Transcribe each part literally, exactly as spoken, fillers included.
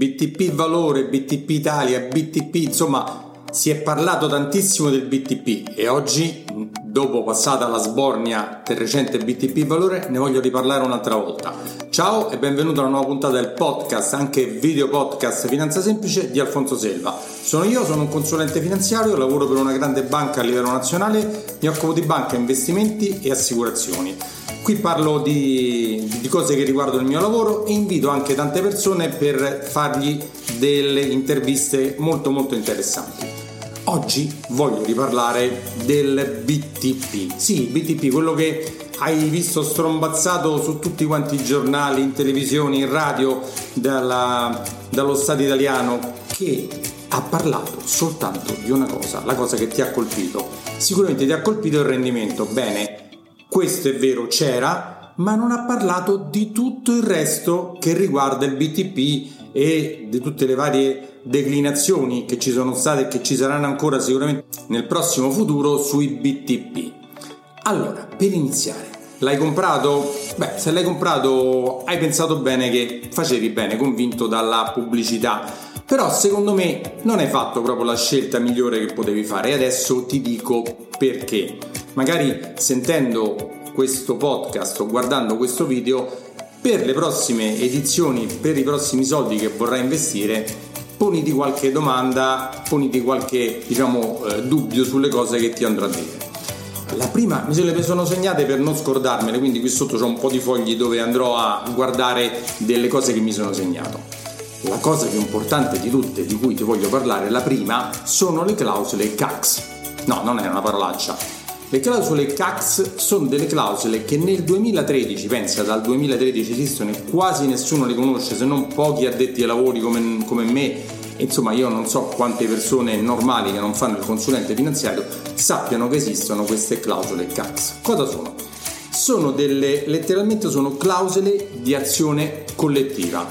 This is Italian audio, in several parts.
B T P Valore, B T P Italia, B T P, insomma si è parlato tantissimo del B T P e oggi, dopo passata la sbornia del recente B T P Valore, ne voglio riparlare un'altra volta. Ciao e benvenuto alla nuova puntata del podcast, anche video podcast Finanza Semplice di Alfonso Selva. Sono io, sono un consulente finanziario, lavoro per una grande banca a livello nazionale, mi occupo di banca, investimenti e assicurazioni. Qui parlo di, di cose che riguardano il mio lavoro e invito anche tante persone per fargli delle interviste molto molto interessanti. Oggi voglio riparlare del B T P, sì B T P, quello che hai visto strombazzato su tutti quanti i giornali, in televisione, in radio, dalla, dallo Stato italiano, che ha parlato soltanto di una cosa, la cosa che ti ha colpito, sicuramente ti ha colpito il rendimento, bene, questo è vero, c'era, ma non ha parlato di tutto il resto che riguarda il B T P e di tutte le varie declinazioni che ci sono state e che ci saranno ancora sicuramente nel prossimo futuro sui B T P. Allora, per iniziare, l'hai comprato? Beh, se l'hai comprato hai pensato bene, che facevi bene, convinto dalla pubblicità, però secondo me non hai fatto proprio la scelta migliore che potevi fare e adesso ti dico perché. Magari sentendo questo podcast o guardando questo video, per le prossime edizioni, per i prossimi soldi che vorrai investire, poniti qualche domanda, poniti qualche, diciamo, eh, dubbio sulle cose che ti andrò a dire. La prima, mi sono segnate per non scordarmele, quindi qui sotto c'ho un po' di fogli dove andrò a guardare delle cose che mi sono segnato. La cosa più importante di tutte, di cui ti voglio parlare, la prima, sono le clausole C A C s. No, non è una parolaccia. Le clausole C A C s sono delle clausole che nel duemilatredici, pensa, dal duemilatredici esistono e quasi nessuno le conosce, se non pochi addetti ai lavori come, come me. Insomma, io non so quante persone normali che non fanno il consulente finanziario sappiano che esistono queste clausole C A C s. Cosa sono? Sono delle, letteralmente sono clausole di azione collettiva.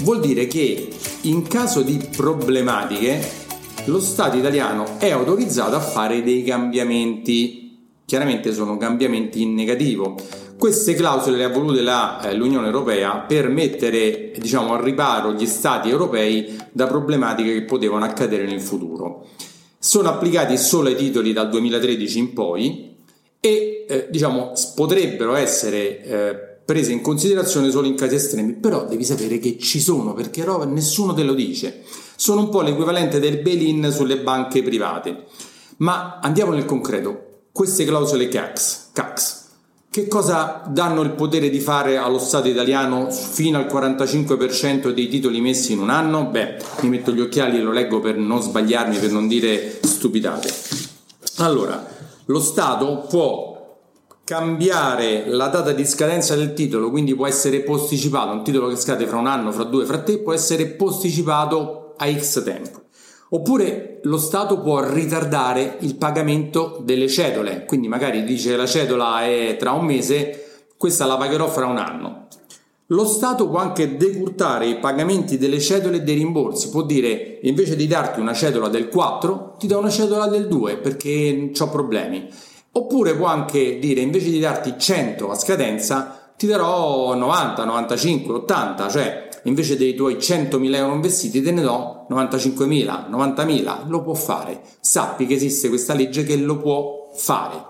Vuol dire che in caso di problematiche lo Stato italiano è autorizzato a fare dei cambiamenti, chiaramente sono cambiamenti in negativo. Queste clausole le ha volute la, eh, l'Unione Europea per mettere, diciamo, al riparo gli Stati europei da problematiche che potevano accadere nel futuro. Sono applicati solo ai titoli dal duemilatredici in poi e eh, diciamo potrebbero essere eh, prese in considerazione solo in casi estremi, però devi sapere che ci sono, perché roba, nessuno te lo dice. Sono un po' l'equivalente del bail-in sulle banche private. Ma andiamo nel concreto. Queste clausole C A C s, C A C s che cosa danno il potere di fare allo Stato italiano fino al quarantacinque per cento dei titoli messi in un anno? Beh, mi metto gli occhiali e lo leggo per non sbagliarmi, per non dire stupidate. Allora, lo Stato può cambiare la data di scadenza del titolo, quindi può essere posticipato, un titolo che scade fra un anno, fra due, fra tre, può essere posticipato a X tempo. Oppure lo Stato può ritardare il pagamento delle cedole, quindi magari dice la cedola è tra un mese, questa la pagherò fra un anno. Lo Stato può anche decurtare i pagamenti delle cedole e dei rimborsi, può dire invece di darti una cedola del quattro ti do una cedola del due perché c'ho problemi. Oppure può anche dire invece di darti cento a scadenza ti darò novanta, novantacinque, ottanta, cioè invece dei tuoi centomila euro investiti te ne do novantacinquemila, novantamila, lo può fare. Sappi che esiste questa legge che lo può fare.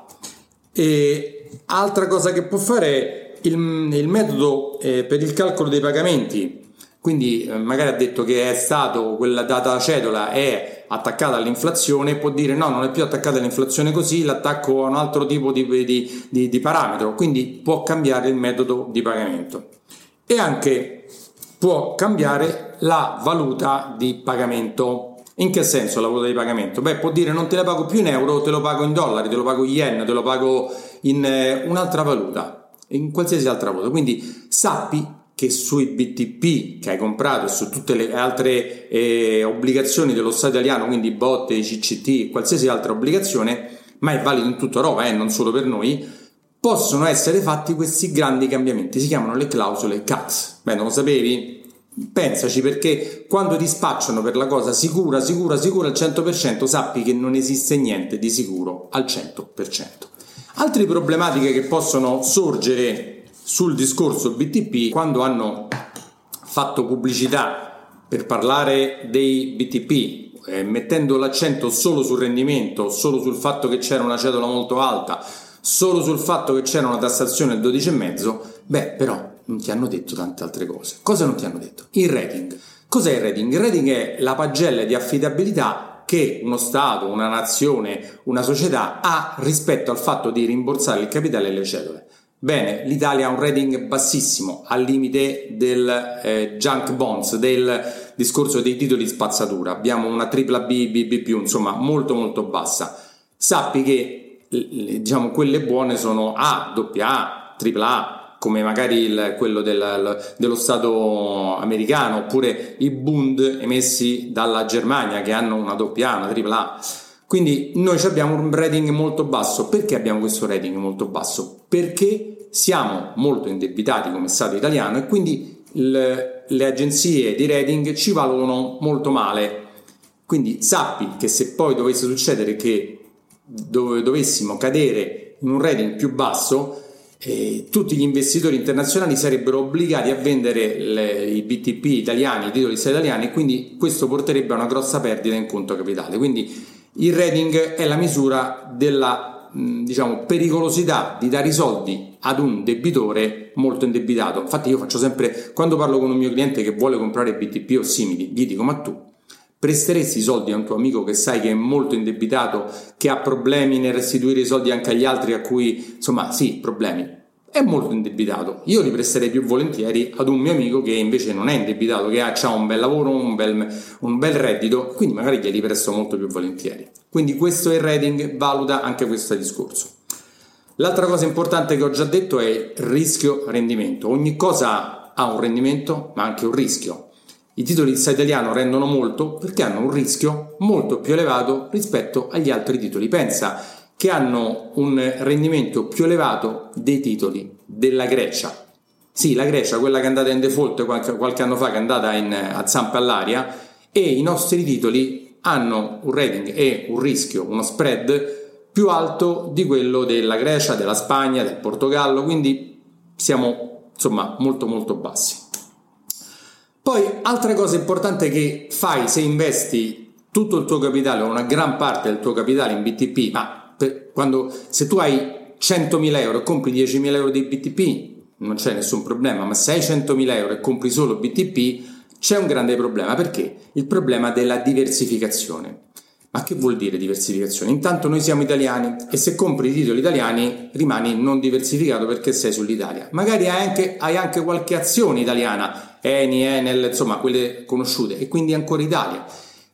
E altra cosa che può fare è il, il metodo eh, per il calcolo dei pagamenti. Quindi eh, magari ha detto che è stato, quella data cedola è attaccata all'inflazione, può dire no, non è più attaccata all'inflazione così, l'attacco a un altro tipo di, di, di, di parametro, quindi può cambiare il metodo di pagamento. E anche può cambiare la valuta di pagamento. In che senso la valuta di pagamento? Beh, può dire non te la pago più in euro, te lo pago in dollari, te lo pago in yen, te lo pago in eh, un'altra valuta, in qualsiasi altra valuta. Quindi sappi che sui B T P che hai comprato e su tutte le altre eh, obbligazioni dello Stato italiano, quindi botte, C C T, qualsiasi altra obbligazione, ma è valido in tutta Europa, eh, non solo per noi, possono essere fatti questi grandi cambiamenti, si chiamano le clausole C A C s. Beh, non lo sapevi? Pensaci, perché quando ti spacciano per la cosa sicura, sicura, sicura al cento per cento, sappi che non esiste niente di sicuro al cento per cento. Altre problematiche che possono sorgere sul discorso B T P, quando hanno fatto pubblicità per parlare dei B T P, eh, mettendo l'accento solo sul rendimento, solo sul fatto che c'era una cedola molto alta, solo sul fatto che c'era una tassazione del dodici virgola cinque, beh, però non ti hanno detto tante altre cose. Cosa non ti hanno detto? Il rating. Cos'è il rating? Il rating è la pagella di affidabilità che uno Stato, una nazione, una società ha rispetto al fatto di rimborsare il capitale e le cedole. Bene, l'Italia ha un rating bassissimo, al limite del eh, junk bonds, del discorso dei titoli spazzatura. Abbiamo una tripla B, B B più, insomma, molto molto bassa. Sappi che diciamo quelle buone sono A, doppia A, tripla A, come magari il, quello del, dello Stato americano, oppure i Bund emessi dalla Germania che hanno una doppia A, una tripla A. Quindi noi abbiamo un rating molto basso. Perché abbiamo questo rating molto basso? Perché siamo molto indebitati come Stato italiano e quindi le, le agenzie di rating ci valutano molto male. Quindi sappi che se poi dovesse succedere che dove dovessimo cadere in un rating più basso, eh, tutti gli investitori internazionali sarebbero obbligati a vendere le, i B T P italiani, i titoli italiani, e quindi questo porterebbe a una grossa perdita in conto capitale. Quindi il rating è la misura della mh, diciamo pericolosità di dare i soldi ad un debitore molto indebitato. Infatti io faccio sempre, quando parlo con un mio cliente che vuole comprare B T P o simili, gli dico: ma tu presteresti i soldi a un tuo amico che sai che è molto indebitato, che ha problemi nel restituire i soldi anche agli altri, a cui, insomma, sì, problemi, è molto indebitato? Io li presterei più volentieri ad un mio amico che invece non è indebitato, che ha, ha un bel lavoro, un bel, un bel reddito, quindi magari glieli presto molto più volentieri. Quindi questo è il rating, valuta anche questo discorso. L'altra cosa importante che ho già detto è il rischio-rendimento. Ogni cosa ha un rendimento, ma anche un rischio. I titoli di Stato italiano rendono molto perché hanno un rischio molto più elevato rispetto agli altri titoli. Pensa che hanno un rendimento più elevato dei titoli della Grecia. Sì, la Grecia, quella che è andata in default qualche, qualche anno fa, che è andata in, a zampe all'aria, e i nostri titoli hanno un rating e un rischio, uno spread più alto di quello della Grecia, della Spagna, del Portogallo, quindi siamo insomma molto molto bassi. Poi, altra cosa importante che fai se investi tutto il tuo capitale o una gran parte del tuo capitale in B T P, ma per, quando, se tu hai centomila euro e compri diecimila euro di B T P, non c'è nessun problema, ma se hai centomila euro e compri solo B T P, c'è un grande problema. Perché? Il problema della diversificazione. Ma che vuol dire diversificazione? Intanto noi siamo italiani e se compri i titoli italiani rimani non diversificato perché sei sull'Italia. Magari hai anche, hai anche qualche azione italiana, Eni, Enel, insomma quelle conosciute, e quindi ancora Italia.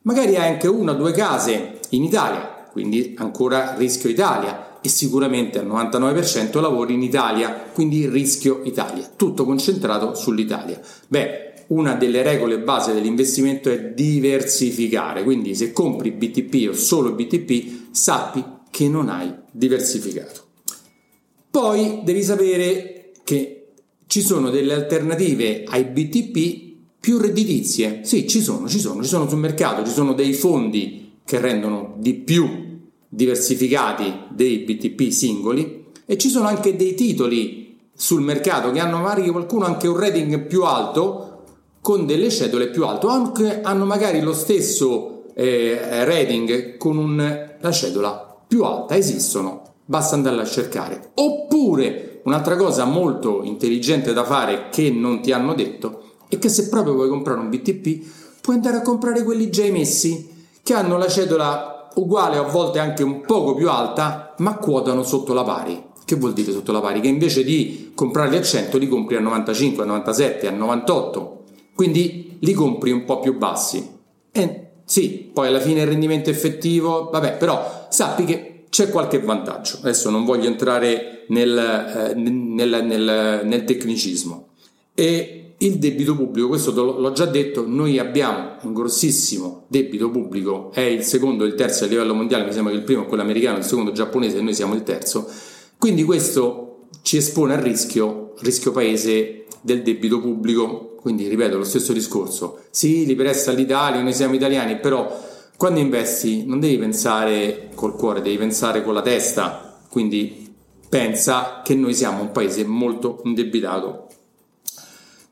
Magari hai anche una o due case in Italia, quindi ancora rischio Italia, e sicuramente al novantanove per cento lavori in Italia, quindi rischio Italia, tutto concentrato sull'Italia. Beh, una delle regole base dell'investimento è diversificare, quindi se compri B T P o solo B T P sappi che non hai diversificato. Poi devi sapere che ci sono delle alternative ai B T P più redditizie. Sì, ci sono, ci sono, ci sono sul mercato, ci sono dei fondi che rendono di più diversificati dei B T P singoli e ci sono anche dei titoli sul mercato che hanno magari qualcuno anche un rating più alto, con delle cedole più alte, anche hanno magari lo stesso eh, rating con un, la cedola più alta. Esistono, basta andarla a cercare. Oppure un'altra cosa molto intelligente da fare che non ti hanno detto è che se proprio vuoi comprare un B T P puoi andare a comprare quelli già emessi, che hanno la cedola uguale o a volte anche un poco più alta, ma quotano sotto la pari. Che vuol dire sotto la pari? Che invece di comprarli a cento li compri a novantacinque, a novantasette, a novantotto. Quindi li compri un po' più bassi. E sì, poi alla fine il rendimento effettivo, vabbè, però sappi che c'è qualche vantaggio. Adesso non voglio entrare nel, eh, nel, nel, nel tecnicismo. E il debito pubblico, questo l'ho già detto, noi abbiamo un grossissimo debito pubblico, è il secondo e il terzo a livello mondiale, mi sembra che il primo è quello americano, il secondo giapponese e noi siamo il terzo. Quindi questo ci espone al rischio, rischio paese del debito pubblico. Quindi ripeto lo stesso discorso, sì, li presta l'Italia, noi siamo italiani, però quando investi non devi pensare col cuore, devi pensare con la testa, quindi pensa che noi siamo un paese molto indebitato.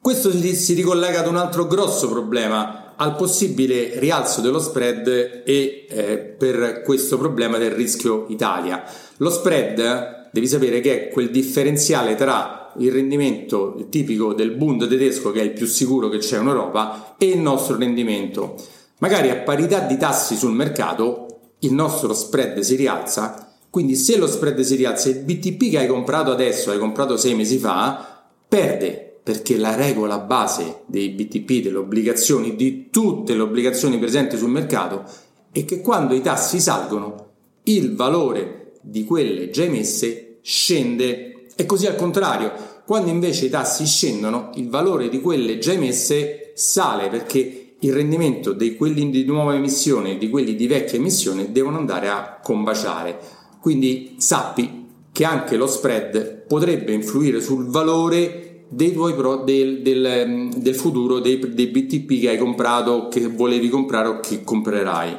Questo si ricollega ad un altro grosso problema al possibile rialzo dello spread e eh, per questo problema del rischio Italia. Lo spread, devi sapere che è quel differenziale tra il rendimento tipico del Bund tedesco, che è il più sicuro che c'è in Europa, e il nostro rendimento. Magari a parità di tassi sul mercato il nostro spread si rialza, quindi se lo spread si rialza il B T P che hai comprato adesso, hai comprato sei mesi fa, perde, perché la regola base dei B T P, delle obbligazioni, di tutte le obbligazioni presenti sul mercato, è che quando i tassi salgono il valore di quelle già emesse scende, e così al contrario, quando invece i tassi scendono il valore di quelle già emesse sale, perché il rendimento di quelli di nuova emissione e di quelli di vecchia emissione devono andare a combaciare. Quindi sappi che anche lo spread potrebbe influire sul valore Dei tuoi pro, del, del, del futuro dei, dei B T P che hai comprato, che volevi comprare o che comprerai.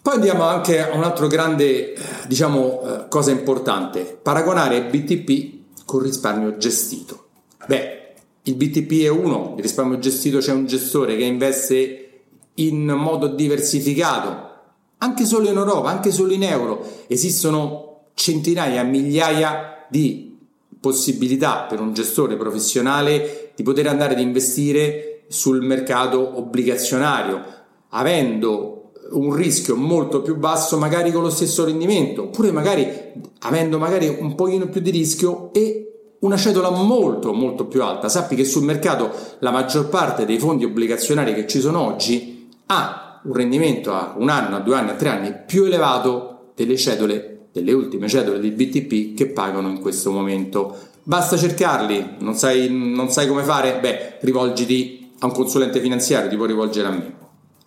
Poi andiamo anche a un altro grande, diciamo, cosa importante: paragonare B T P con risparmio gestito. Beh, il B T P è uno, il risparmio gestito c'è un gestore che investe in modo diversificato, anche solo in Europa, anche solo in euro. Esistono centinaia, migliaia di possibilità per un gestore professionale di poter andare ad investire sul mercato obbligazionario, avendo un rischio molto più basso, magari con lo stesso rendimento, oppure magari avendo magari un pochino più di rischio e una cedola molto molto più alta. Sappi che sul mercato la maggior parte dei fondi obbligazionari che ci sono oggi ha un rendimento a un anno, a due anni, a tre anni più elevato delle cedole, delle ultime cedole di B T P che pagano in questo momento. Basta cercarli, non sai, non sai come fare? Beh, rivolgiti a un consulente finanziario, ti puoi rivolgere a me.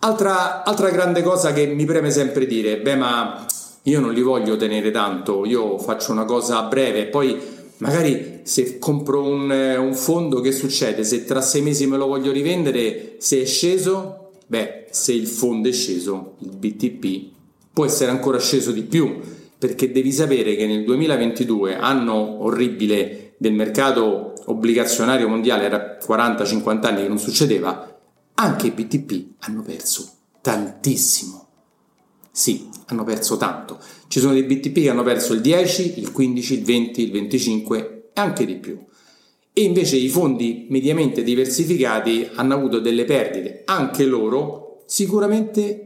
Altra, altra grande cosa che mi preme sempre dire: beh, ma io non li voglio tenere tanto, io faccio una cosa a breve, poi magari se compro un, un fondo, che succede? Se tra sei mesi me lo voglio rivendere, se è sceso? Beh, se il fondo è sceso, il B T P può essere ancora sceso di più, perché devi sapere che nel duemilaventidue, anno orribile del mercato obbligazionario mondiale, era quaranta cinquanta anni che non succedeva, anche i B T P hanno perso tantissimo. Sì, hanno perso tanto. Ci sono dei B T P che hanno perso il dieci, il quindici, il venti, il venticinque e anche di più. E invece i fondi mediamente diversificati hanno avuto delle perdite, anche loro sicuramente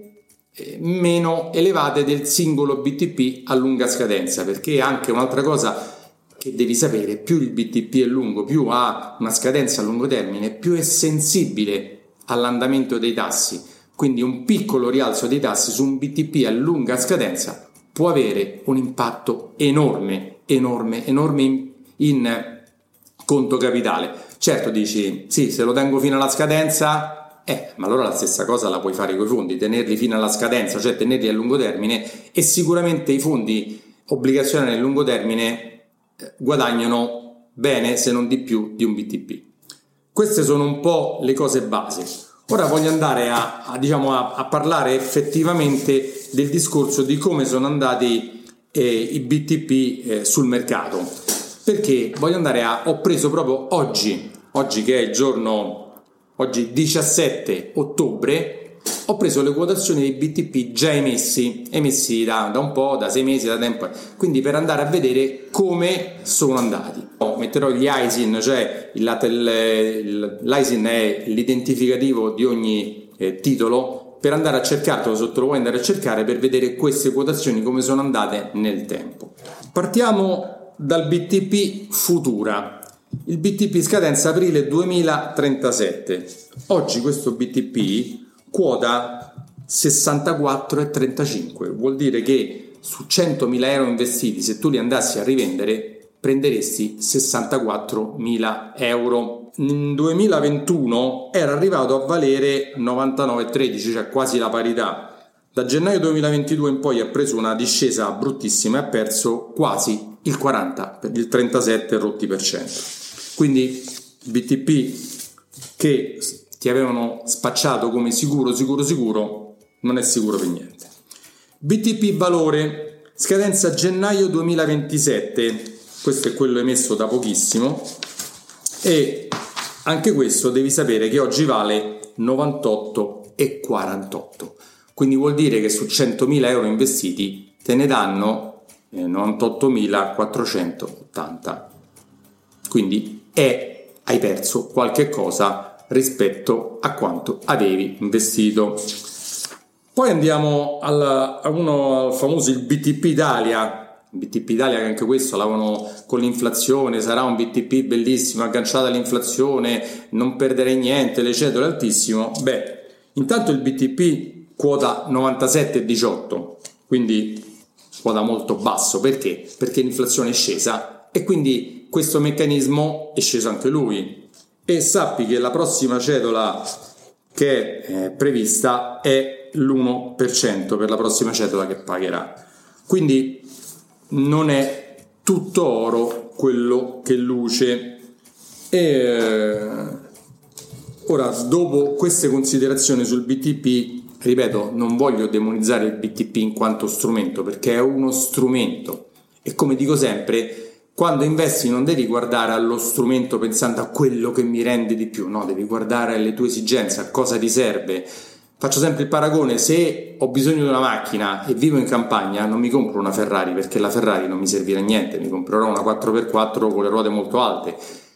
meno elevate del singolo B T P a lunga scadenza, perché anche un'altra cosa che devi sapere: più il B T P è lungo, più ha una scadenza a lungo termine, più è sensibile all'andamento dei tassi, quindi un piccolo rialzo dei tassi su un B T P a lunga scadenza può avere un impatto enorme enorme enorme in, in conto capitale. Certo, dici sì, se lo tengo fino alla scadenza. Eh, ma allora la stessa cosa la puoi fare con i fondi, tenerli fino alla scadenza, cioè tenerli a lungo termine, e sicuramente i fondi obbligazionari a lungo termine guadagnano bene, se non di più, di un B T P. Queste sono un po' le cose base. Ora voglio andare a, a, diciamo a, a parlare effettivamente del discorso di come sono andati eh, i B T P eh, sul mercato, perché voglio andare a ho preso proprio oggi oggi che è il giorno Oggi diciassette ottobre, ho preso le quotazioni dei B T P già emessi, emessi da, da un po', da sei mesi, da tempo, quindi per andare a vedere come sono andati. Metterò gli ISIN, cioè il, il, l'ISIN è l'identificativo di ogni eh, titolo, per andare a cercarlo, sotto lo vuoi andare a cercare, per vedere queste quotazioni come sono andate nel tempo. Partiamo dal B T P Futura. Il B T P scadenza aprile duemilatrentasette. Oggi questo B T P quota sessantaquattro virgola trentacinque, vuol dire che su centomila euro investiti, se tu li andassi a rivendere, prenderesti sessantaquattromila euro. Nel duemilaventuno era arrivato a valere novantanove virgola tredici, cioè quasi la parità. Da gennaio duemilaventidue in poi ha preso una discesa bruttissima e ha perso quasi il quaranta, il trentasette rotti per cento. Quindi B T P che ti avevano spacciato come sicuro, sicuro, sicuro, non è sicuro per niente. B T P Valore, scadenza gennaio duemilaventisette, questo è quello emesso da pochissimo, e anche questo devi sapere che oggi vale 98 otto virgola quarantotto. Quindi vuol dire che su centomila euro investiti te ne danno eh, novantottomilaquattrocentottanta. Quindi è, hai perso qualche cosa rispetto a quanto avevi investito. Poi andiamo alla, a uno al famoso il B T P Italia. B T P Italia, che anche questo lavano con l'inflazione, sarà un B T P bellissimo, agganciato all'inflazione, non perdere niente, le cedole altissimo. Beh, intanto il B T P quota novantasette virgola diciotto, quindi quota molto basso. Perché? Perché l'inflazione è scesa e quindi questo meccanismo è sceso anche lui. E sappi che la prossima cedola che è prevista è l'uno per cento per la prossima cedola che pagherà. Quindi non è tutto oro quello che luce. E ora, dopo queste considerazioni sul B T P, ripeto, non voglio demonizzare il B T P in quanto strumento, perché è uno strumento e, come dico sempre, quando investi non devi guardare allo strumento pensando a quello che mi rende di più, no, devi guardare alle tue esigenze, a cosa ti serve. Faccio sempre il paragone: se ho bisogno di una macchina e vivo in campagna, non mi compro una Ferrari, perché la Ferrari non mi servirà a niente, mi comprerò una quattro per quattro con le ruote molto alte.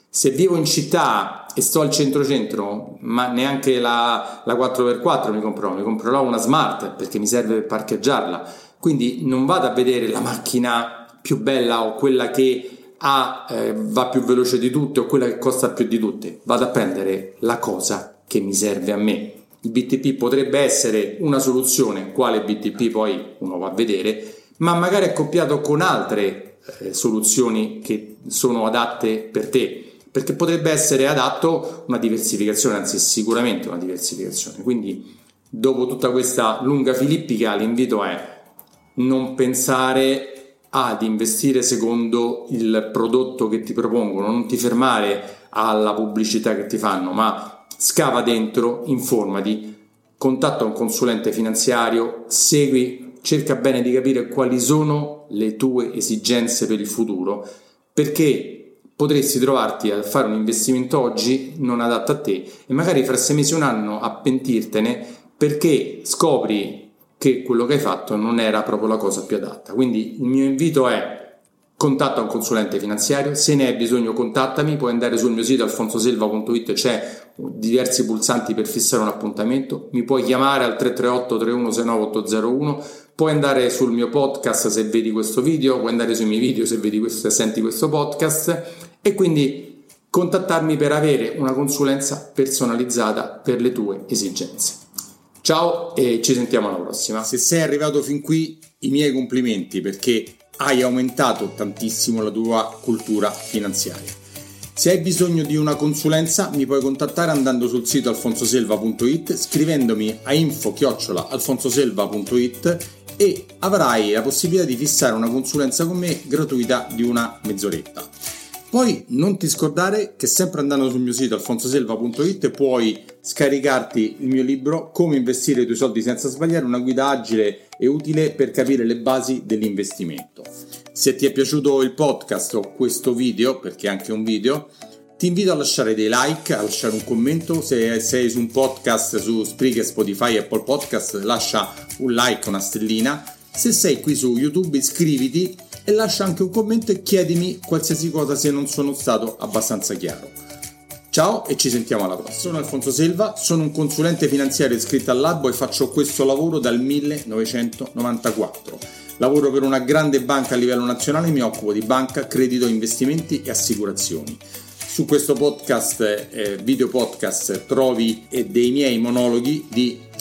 Se vivo in città e sto al centro-centro, ma neanche la, la quattro per quattro mi comprerò, mi comprerò una Smart perché mi serve per parcheggiarla. Quindi non vado a vedere la macchina più bella o quella che ha, eh, va più veloce di tutte o quella che costa più di tutte, vado a prendere la cosa che mi serve a me. Il B T P potrebbe essere una soluzione, quale B T P poi uno va a vedere, ma magari accoppiato con altre eh, soluzioni che sono adatte per te, perché potrebbe essere adatto una diversificazione, anzi sicuramente una diversificazione. Quindi, dopo tutta questa lunga filippica, l'invito è non pensare ad investire secondo il prodotto che ti propongono, non ti fermare alla pubblicità che ti fanno, ma scava dentro, informati, contatta un consulente finanziario, segui, cerca bene di capire quali sono le tue esigenze per il futuro, perché potresti trovarti a fare un investimento oggi non adatto a te e magari fra sei mesi, un anno, a pentirtene, perché scopri che quello che hai fatto non era proprio la cosa più adatta. Quindi il mio invito è: contatta un consulente finanziario, se ne hai bisogno contattami, puoi andare sul mio sito alfonso selva punto it, c'è diversi pulsanti per fissare un appuntamento, mi puoi chiamare al tre tre otto tre uno sei nove otto zero uno, puoi andare sul mio podcast se vedi questo video, puoi andare sui miei video se vedi questo, se senti questo podcast, e quindi contattarmi per avere una consulenza personalizzata per le tue esigenze. Ciao e ci sentiamo alla prossima. Se sei arrivato fin qui, i miei complimenti, perché hai aumentato tantissimo la tua cultura finanziaria. Se hai bisogno di una consulenza mi puoi contattare andando sul sito alfonso selva punto it, scrivendomi a info chiocciola alfonso selva punto it, e avrai la possibilità di fissare una consulenza con me gratuita di una mezz'oretta. Poi non ti scordare che sempre andando sul mio sito alfonso selva punto it puoi scaricarti il mio libro Come investire i tuoi soldi senza sbagliare, una guida agile e utile per capire le basi dell'investimento. Se ti è piaciuto il podcast o questo video, perché è anche un video, ti invito a lasciare dei like, a lasciare un commento. Se sei su un podcast, su Spreaker, Spotify, Apple Podcast, lascia un like, una stellina. Se sei qui su YouTube, iscriviti e lascia anche un commento e chiedimi qualsiasi cosa se non sono stato abbastanza chiaro. Ciao e ci sentiamo alla prossima. Sono Alfonso Selva, sono un consulente finanziario iscritto al Labbo e faccio questo lavoro dal millenovecentonovantaquattro. Lavoro per una grande banca a livello nazionale, mi occupo di banca, credito, investimenti e assicurazioni. Su questo podcast, eh, video podcast, trovi eh, dei miei monologhi di